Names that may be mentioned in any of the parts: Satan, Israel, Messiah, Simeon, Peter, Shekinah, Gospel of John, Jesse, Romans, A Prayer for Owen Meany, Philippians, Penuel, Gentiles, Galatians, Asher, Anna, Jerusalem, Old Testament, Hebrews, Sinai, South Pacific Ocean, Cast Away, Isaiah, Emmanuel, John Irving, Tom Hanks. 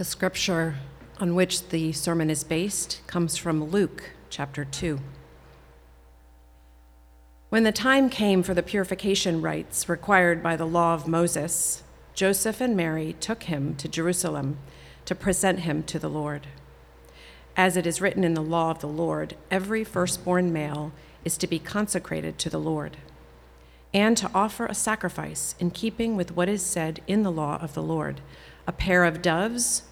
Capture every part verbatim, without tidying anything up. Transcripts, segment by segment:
The scripture on which the sermon is based comes from Luke chapter two. When the time came for the purification rites required by the law of Moses, Joseph and Mary took him to Jerusalem to present him to the Lord. As it is written in the law of the Lord, every firstborn male is to be consecrated to the Lord, and to offer a sacrifice in keeping with what is said in the law of the Lord, a pair of doves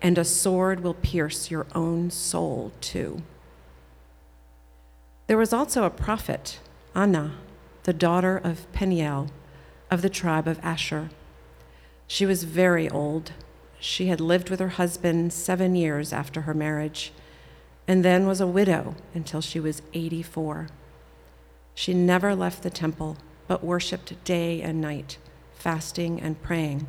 and a sword will pierce your own soul too." There was also a prophet, Anna, the daughter of Penuel, of the tribe of Asher. She was very old. She had lived with her husband seven years after her marriage, and then was a widow until she was eighty-four. She never left the temple, but worshipped day and night, fasting and praying.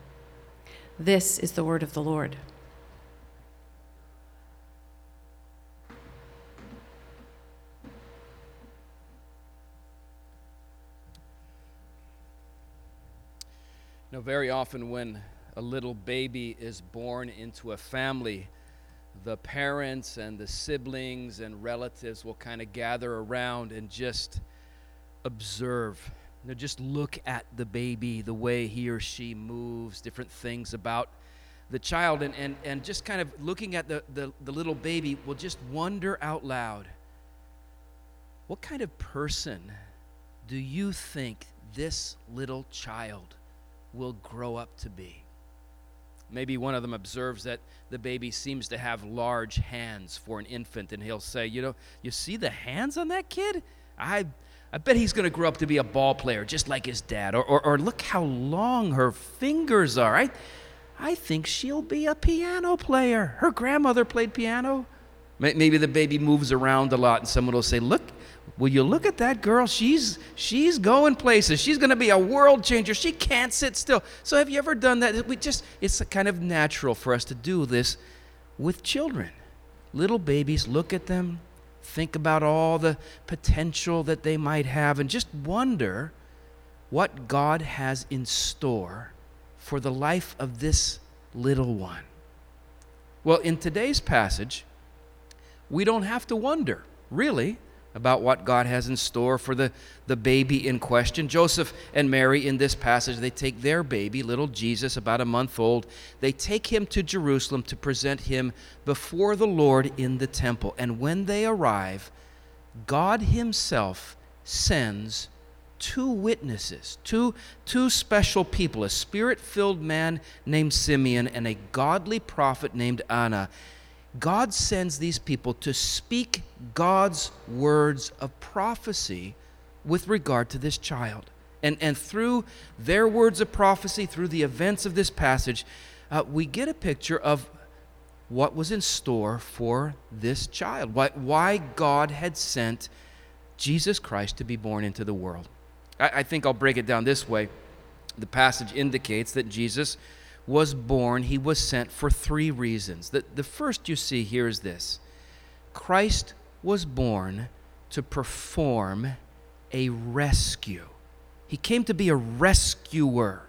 This is the word of the Lord. You know, very often when a little baby is born into a family, the parents and the siblings and relatives will kind of gather around and just observe. You know, just look at the baby, the way he or she moves, different things about the child, and, and, and just kind of looking at the, the, the little baby will just wonder out loud, what kind of person do you think this little child will grow up to be? Maybe one of them observes that the baby seems to have large hands for an infant, and he'll say, you know, you see the hands on that kid? I I bet he's going to grow up to be a ball player just like his dad. Or, or, or look how long her fingers are. I, I think she'll be a piano player. Her grandmother played piano. Maybe the baby moves around a lot, and someone will say, look, will you look at that girl? She's she's going places. She's going to be a world changer. She can't sit still. So have you ever done that? We just it's kind of natural for us to do this with children. Little babies, look at them, think about all the potential that they might have, and just wonder what God has in store for the life of this little one. Well, in today's passage, we don't have to wonder, really, about what God has in store for the, the baby in question. Joseph and Mary, in this passage, they take their baby, little Jesus, about a month old. They take him to Jerusalem to present him before the Lord in the temple. And when they arrive, God himself sends two witnesses, two, two special people, a spirit-filled man named Simeon and a godly prophet named Anna. God sends these people to speak God's words of prophecy with regard to this child. And, and through their words of prophecy, through the events of this passage, uh, we get a picture of what was in store for this child, why, why God had sent Jesus Christ to be born into the world. I, I think I'll break it down this way. The passage indicates that Jesus was born, he was sent for three reasons. The, the first you see here is this. Christ was born to perform a rescue. He came to be a rescuer.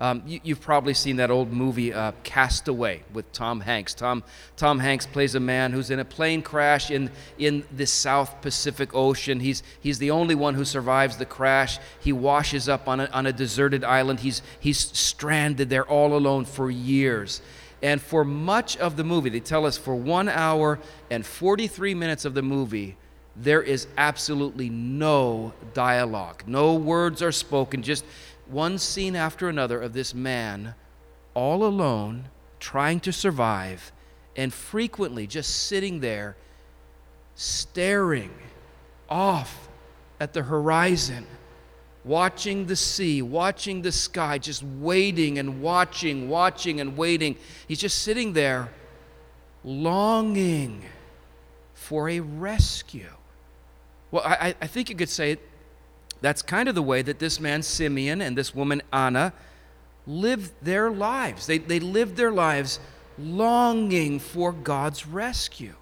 Um, you, you've probably seen that old movie, uh, Cast Away, with Tom Hanks. Tom, Tom Hanks plays a man who's in a plane crash in, in the South Pacific Ocean. He's, he's the only one who survives the crash. He washes up on a, on a deserted island. He's, he's stranded there all alone for years. And for much of the movie, they tell us for one hour and forty-three minutes of the movie, there is absolutely no dialogue. No words are spoken, just one scene after another of this man all alone trying to survive and frequently just sitting there staring off at the horizon, watching the sea, watching the sky, just waiting and watching, watching and waiting. He's just sitting there longing for a rescue. Well, I, I think you could say it. That's kind of the way that this man, Simeon, and this woman, Anna, lived their lives. They, they lived their lives longing for God's rescue.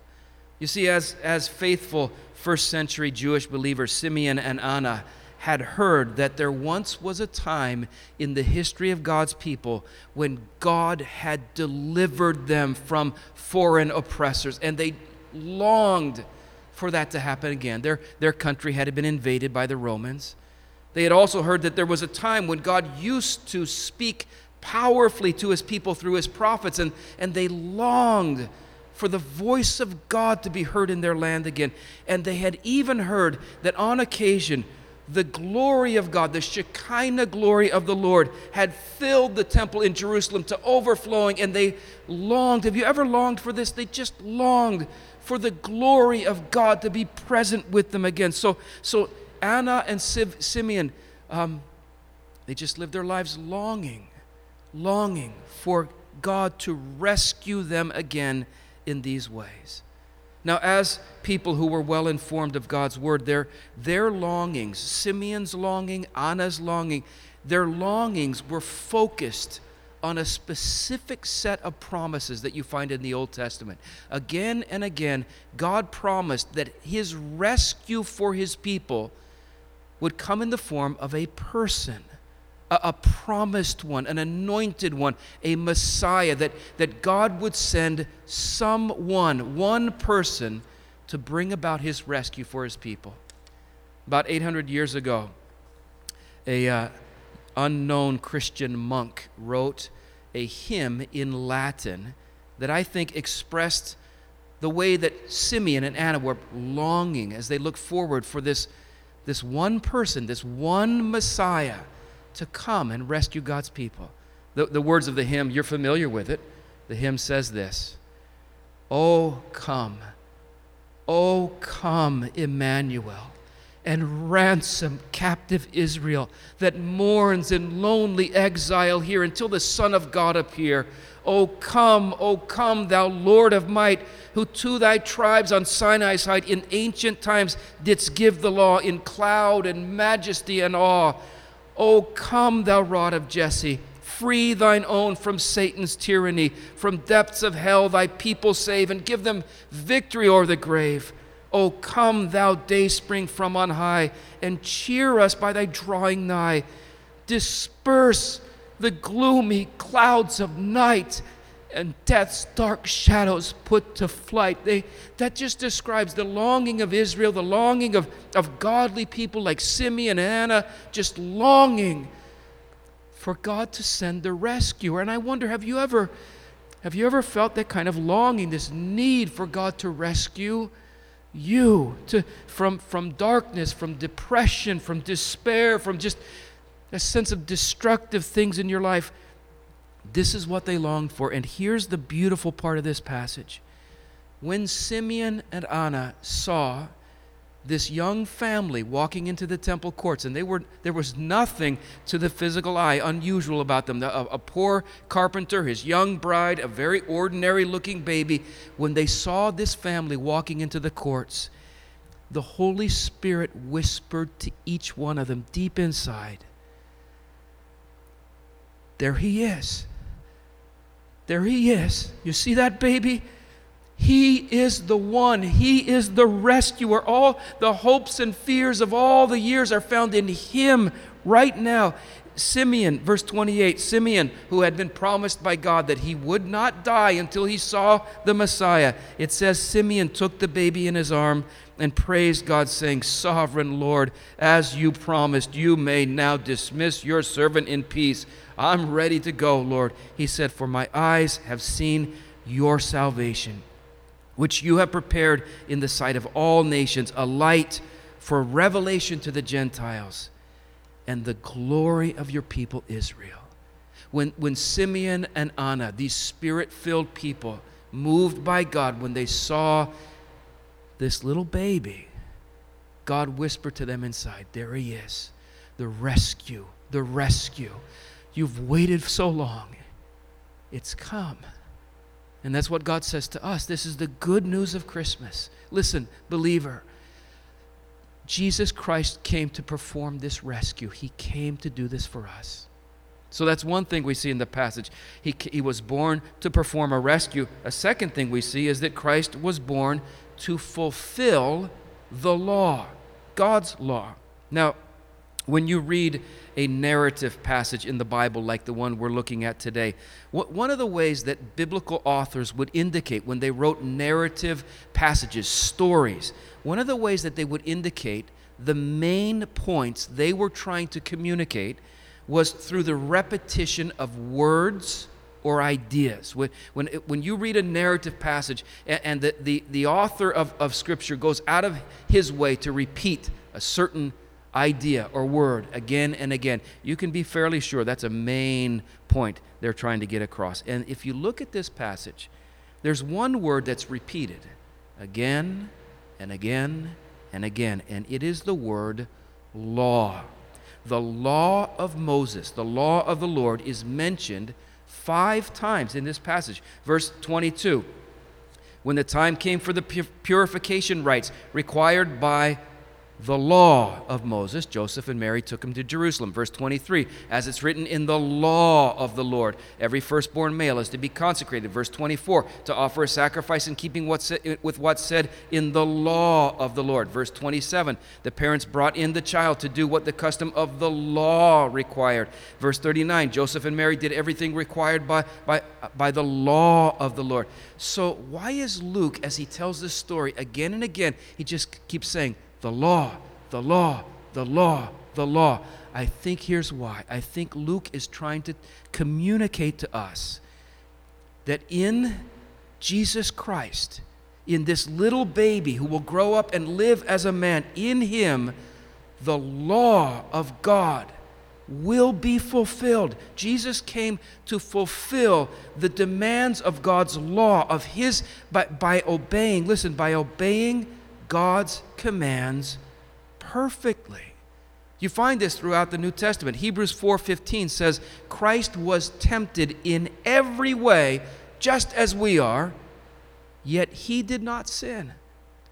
You see, as, as faithful first century Jewish believers, Simeon and Anna had heard that there once was a time in the history of God's people when God had delivered them from foreign oppressors, and they longed for that to happen again. Their, their country had been invaded by the Romans. They had also heard that there was a time when God used to speak powerfully to his people through his prophets, and, and they longed for the voice of God to be heard in their land again. And they had even heard that on occasion, the glory of God, the Shekinah glory of the Lord, had filled the temple in Jerusalem to overflowing, and they longed. Have you ever longed for this? They just longed for the glory of God to be present with them again. So, so Anna and Siv, Simeon, um, they just lived their lives longing, longing for God to rescue them again in these ways. Now, as people who were well informed of God's word, their, their longings, Simeon's longing, Anna's longing, their longings were focused on a specific set of promises that you find in the Old Testament. Again and again, God promised that his rescue for his people would come in the form of a person, a, a promised one, an anointed one, a Messiah, that, that God would send someone, one person, to bring about his rescue for his people. About eight hundred years ago, a uh, unknown Christian monk wrote a hymn in Latin that I think expressed the way that Simeon and Anna were longing as they looked forward for this, this one person, this one Messiah to come and rescue God's people. The, the words of the hymn, you're familiar with it. The hymn says this, "O come, O come, Emmanuel, and ransom captive Israel that mourns in lonely exile here until the Son of God appear. O come, O come, thou Lord of might, who to thy tribes on Sinai's height in ancient times didst give the law in cloud and majesty and awe. O come, thou rod of Jesse, free thine own from Satan's tyranny, from depths of hell thy people save and give them victory o'er the grave. O come, thou dayspring from on high, and cheer us by thy drawing nigh. Disperse the gloomy clouds of night, and death's dark shadows put to flight." They, that just describes the longing of Israel, the longing of, of godly people like Simeon and Anna, just longing for God to send the rescuer. And I wonder, have you ever, have you ever felt that kind of longing, this need for God to rescue you to from from darkness, from depression, from despair, from just a sense of destructive things in your life? This is what they longed for. And here's the beautiful part of this passage. When Simeon and Anna saw this young family walking into the temple courts, and they were there was nothing to the physical eye unusual about them. A, a poor carpenter, his young bride, a very ordinary-looking baby. When they saw this family walking into the courts, the Holy Spirit whispered to each one of them deep inside, there he is. There he is. You see that baby? He is the one. He is the rescuer. All the hopes and fears of all the years are found in him right now. Simeon, verse twenty-eight, Simeon, who had been promised by God that he would not die until he saw the Messiah. It says, Simeon took the baby in his arm and praised God, saying, Sovereign Lord, as you promised, you may now dismiss your servant in peace. I'm ready to go, Lord. He said, for my eyes have seen your salvation, which you have prepared in the sight of all nations, a light for revelation to the Gentiles, and the glory of your people Israel. When, when Simeon and Anna, these Spirit-filled people, moved by God, when they saw this little baby, God whispered to them inside, there he is, the rescue, the rescue. You've waited so long. It's come. And that's what God says to us. This is the good news of Christmas. Listen, believer, Jesus Christ came to perform this rescue. He came to do this for us. So that's one thing we see in the passage. He, he was born to perform a rescue. A second thing we see is that Christ was born to fulfill the law, God's law. Now, when you read a narrative passage in the Bible like the one we're looking at today, one of the ways that biblical authors would indicate when they wrote narrative passages, stories, one of the ways that they would indicate the main points they were trying to communicate was through the repetition of words or ideas. When, when, when you read a narrative passage and, and the, the, the author of, of Scripture goes out of his way to repeat a certain idea or word again and again, you can be fairly sure that's a main point they're trying to get across. And if you look at this passage, there's one word that's repeated again and again and again, and it is the word law. The law of Moses, the law of the Lord, is mentioned five times in this passage. Verse twenty-two, when the time came for the purification rites required by the law of Moses, Joseph and Mary took him to Jerusalem. Verse twenty-three, as it's written in the law of the Lord, every firstborn male is to be consecrated. Verse twenty-four, to offer a sacrifice in keeping what's, with what's said in the law of the Lord. Verse twenty-seven, the parents brought in the child to do what the custom of the law required. Verse thirty-nine, Joseph and Mary did everything required by, by, by the law of the Lord. So why is Luke, as he tells this story again and again, he just keeps saying, the law, the law, the law, the law. I think here's why. I think Luke is trying to communicate to us that in Jesus Christ, in this little baby who will grow up and live as a man, in him, the law of God will be fulfilled. Jesus came to fulfill the demands of God's law, of his, by, by obeying, listen, by obeying God's commands perfectly. You find this throughout the New Testament. Hebrews four fifteen says, Christ was tempted in every way, just as we are, yet he did not sin.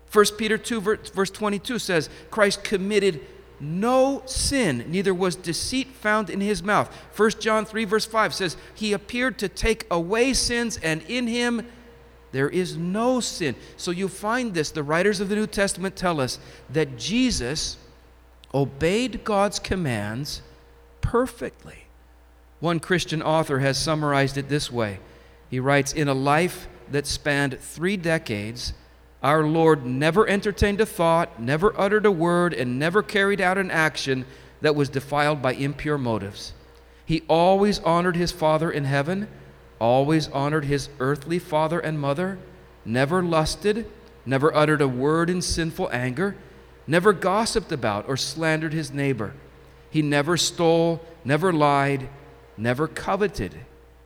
First Peter two, verse twenty-two says, Christ committed no sin, neither was deceit found in his mouth. First John three, verse five says, he appeared to take away sins, and in him there is no sin. So you find this. The writers of the New Testament tell us that Jesus obeyed God's commands perfectly. One Christian author has summarized it this way. He writes, in a life that spanned three decades, our Lord never entertained a thought, never uttered a word, and never carried out an action that was defiled by impure motives. He always honored his Father in heaven, always honored his earthly father and mother, never lusted, never uttered a word in sinful anger, never gossiped about or slandered his neighbor. He never stole, never lied, never coveted.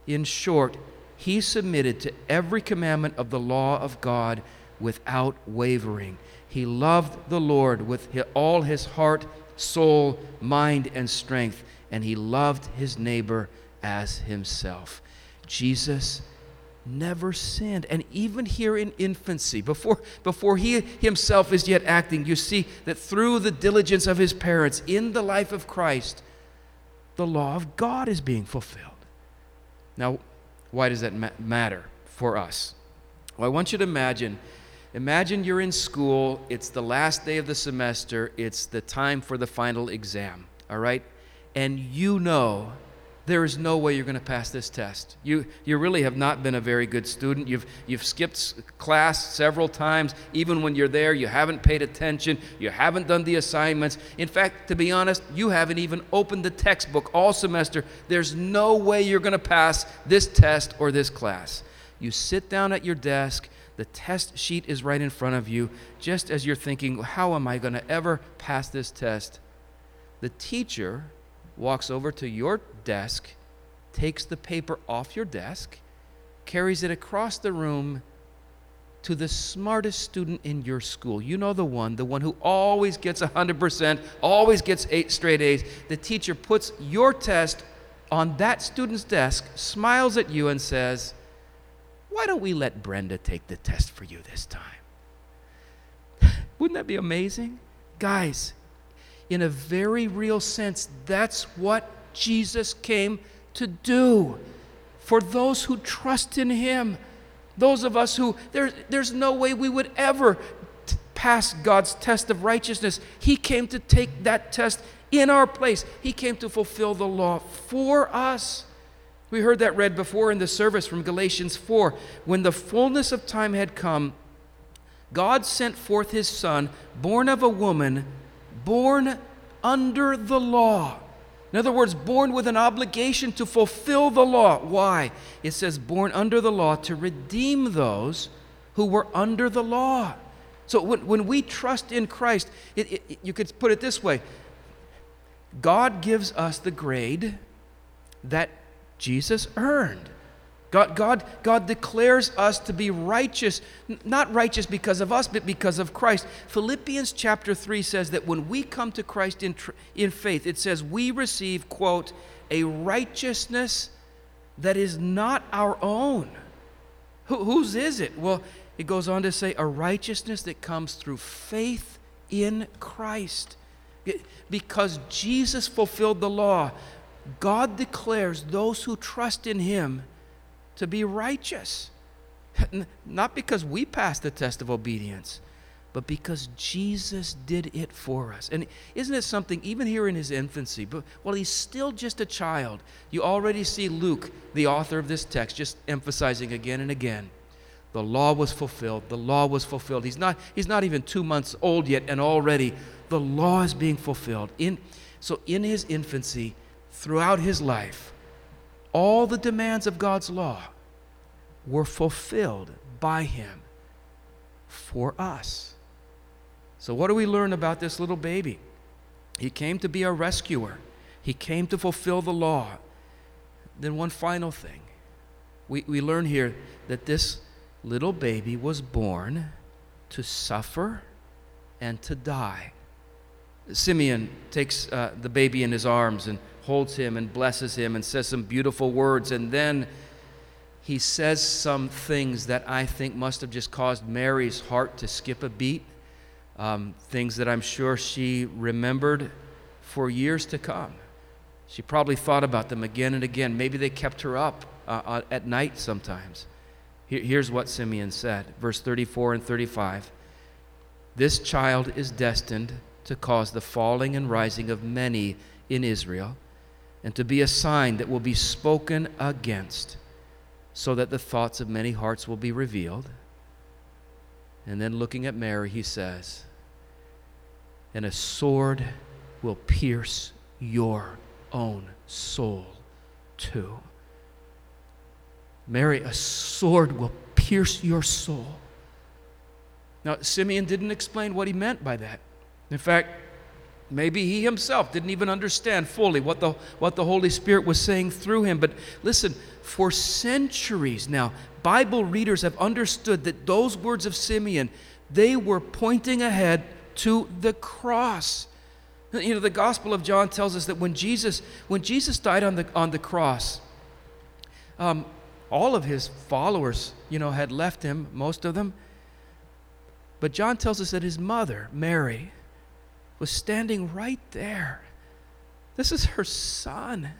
In short, he submitted to every commandment of the law of God without wavering. He loved the Lord with all his heart, soul, mind, and strength, and he loved his neighbor as himself. Jesus never sinned. And even here in infancy, before, before he himself is yet acting, you see that through the diligence of his parents in the life of Christ, the law of God is being fulfilled. Now, why does that ma- matter for us? Well, I want you to imagine, imagine you're in school, it's the last day of the semester, it's the time for the final exam, all right? And you know there is no way you're going to pass this test. You you really have not been a very good student. You've you've skipped class several times. Even when you're there, you haven't paid attention. You haven't done the assignments. In fact, to be honest, you haven't even opened the textbook all semester. There's no way you're going to pass this test or this class. You sit down at your desk. The test sheet is right in front of you. Just as you're thinking, how am I going to ever pass this test? The teacher walks over to your desk, takes the paper off your desk, carries it across the room to the smartest student in your school. You know the one, the one who always gets one hundred percent, always gets eight straight A's. The teacher puts your test on that student's desk, smiles at you and says, "Why don't we let Brenda take the test for you this time?" Wouldn't that be amazing? Guys, in a very real sense, that's what Jesus came to do for those who trust in him. Those of us who, there, there's no way we would ever t- pass God's test of righteousness. He came to take that test in our place. He came to fulfill the law for us. We heard that read before in the service from Galatians four. When the fullness of time had come, God sent forth his Son, born of a woman, born under the law. In other words, born with an obligation to fulfill the law. Why? It says born under the law to redeem those who were under the law. So when, when we trust in Christ, it, it, you could put it this way. God gives us the grade that Jesus earned. God, God, God declares us to be righteous, not righteous because of us, but because of Christ. Philippians chapter three says that when we come to Christ in, tr- in faith, it says we receive, quote, a righteousness that is not our own. Who, whose is it? Well, it goes on to say a righteousness that comes through faith in Christ. Because Jesus fulfilled the law, God declares those who trust in him to be righteous, not because we passed the test of obedience, but because Jesus did it for us. And isn't it something, even here in his infancy, but while he's still just a child, you already see Luke, the author of this text, just emphasizing again and again, the law was fulfilled, the law was fulfilled. He's not, he's not even two months old yet, and already the law is being fulfilled. In, so in his infancy, throughout his life, all the demands of God's law were fulfilled by him for us. So what do we learn about this little baby? He came to be our rescuer. He came to fulfill the law. Then one final thing. We, we learn here that this little baby was born to suffer and to die. Simeon takes uh, the baby in his arms and holds him and blesses him and says some beautiful words, and then he says some things that I think must have just caused Mary's heart to skip a beat, um, things that I'm sure she remembered for years to come. She probably thought about them again and again. Maybe they kept her up uh, at night sometimes. Here's what Simeon said, verse thirty-four and thirty-five. This child is destined to cause the falling and rising of many in Israel, and to be a sign that will be spoken against, so that the thoughts of many hearts will be revealed. And then looking at Mary, he says, and a sword will pierce your own soul too. Mary, a sword will pierce your soul. Now, Simeon didn't explain what he meant by that. In fact, Maybe he himself didn't even understand fully what the, what the Holy Spirit was saying through him. But listen, for centuries now, Bible readers have understood that those words of Simeon, they were pointing ahead to the cross. You know, the Gospel of John tells us that when Jesus, when Jesus died on the, on the cross, um, all of his followers, you know, had left him, most of them. But John tells us that his mother, Mary, was standing right there. This is her son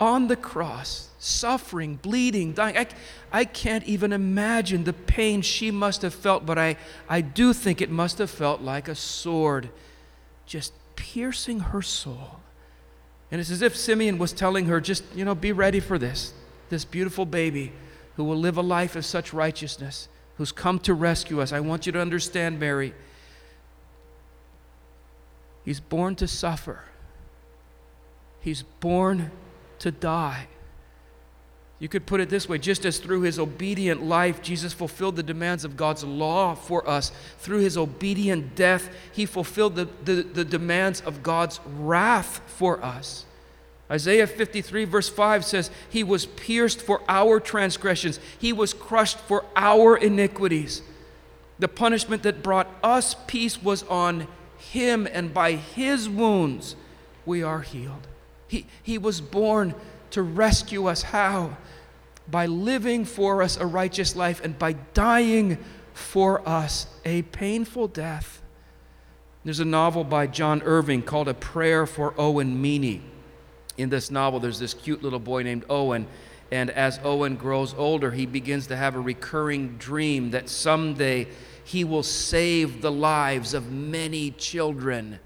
on the cross, suffering, bleeding, dying. I, I can't even imagine the pain she must have felt, but I, I do think it must have felt like a sword just piercing her soul. And it's as if Simeon was telling her, just, you know, be ready for this, this beautiful baby who will live a life of such righteousness, who's come to rescue us. I want you to understand, Mary, he's born to suffer. He's born to die. You could put it this way, just as through his obedient life, Jesus fulfilled the demands of God's law for us, through his obedient death, he fulfilled the, the, the demands of God's wrath for us. Isaiah fifty-three verse five says, he was pierced for our transgressions. He was crushed for our iniquities. The punishment that brought us peace was on him, and by his wounds we are healed. He, he was born to rescue us. How? By living for us a righteous life and by dying for us a painful death. There's a novel by John Irving called A Prayer for Owen Meany. In this novel, there's this cute little boy named Owen, and as Owen grows older, he begins to have a recurring dream that someday he will save the lives of many children,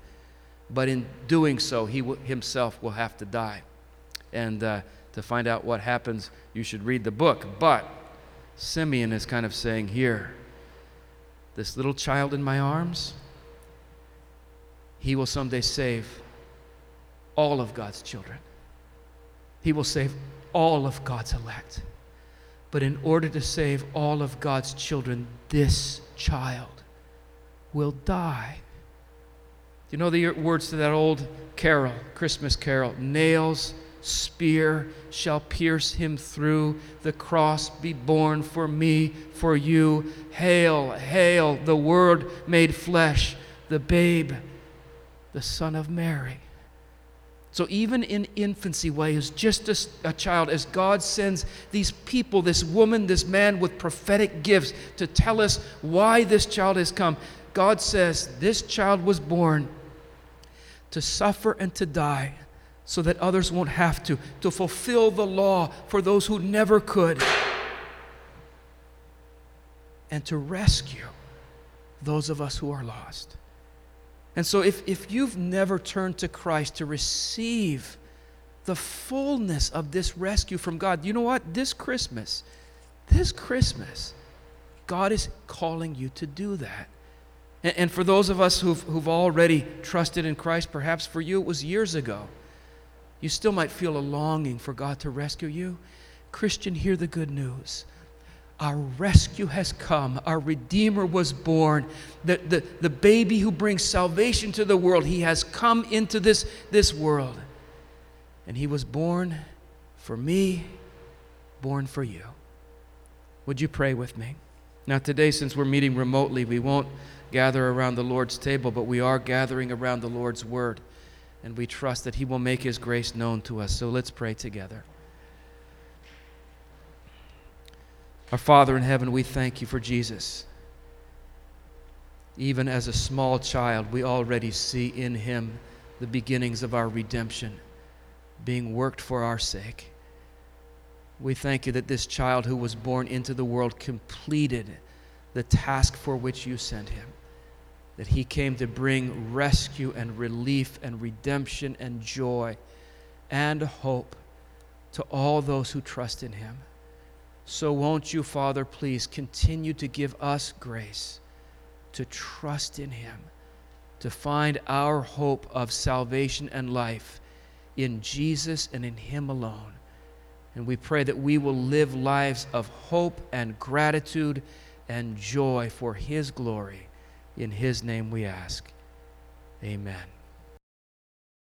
but in doing so, he w- himself will have to die. And uh, to find out what happens, you should read the book. But Simeon is kind of saying here, this little child in my arms, he will someday save all of God's children. He will save all of God's elect. But in order to save all of God's children, this child will die. You know the words to that old carol, Christmas carol, nails, spear shall pierce him through, the cross be born for me, for you. Hail, hail, the Word made flesh, the babe, the Son of Mary. So even in infancy, while he's just a, a child, as God sends these people, this woman, this man with prophetic gifts to tell us why this child has come, God says this child was born to suffer and to die so that others won't have to, to fulfill the law for those who never could, and to rescue those of us who are lost. And so if, if you've never turned to Christ to receive the fullness of this rescue from God, you know what? This Christmas, this Christmas, God is calling you to do that. And, and for those of us who've, who've already trusted in Christ, perhaps for you it was years ago, you still might feel a longing for God to rescue you. Christian, hear the good news. Our rescue has come. Our Redeemer was born. The, the, the baby who brings salvation to the world, he has come into this, this world. And he was born for me, born for you. Would you pray with me? Now today, since we're meeting remotely, we won't gather around the Lord's table, but we are gathering around the Lord's word. And we trust that he will make his grace known to us. So let's pray together. Our Father in heaven, we thank you for Jesus. Even as a small child, we already see in him the beginnings of our redemption being worked for our sake. We thank you that this child who was born into the world completed the task for which you sent him, that he came to bring rescue and relief and redemption and joy and hope to all those who trust in him. So won't you, Father, please continue to give us grace to trust in him, to find our hope of salvation and life in Jesus and in him alone. And we pray that we will live lives of hope and gratitude and joy for his glory. In his name we ask. Amen.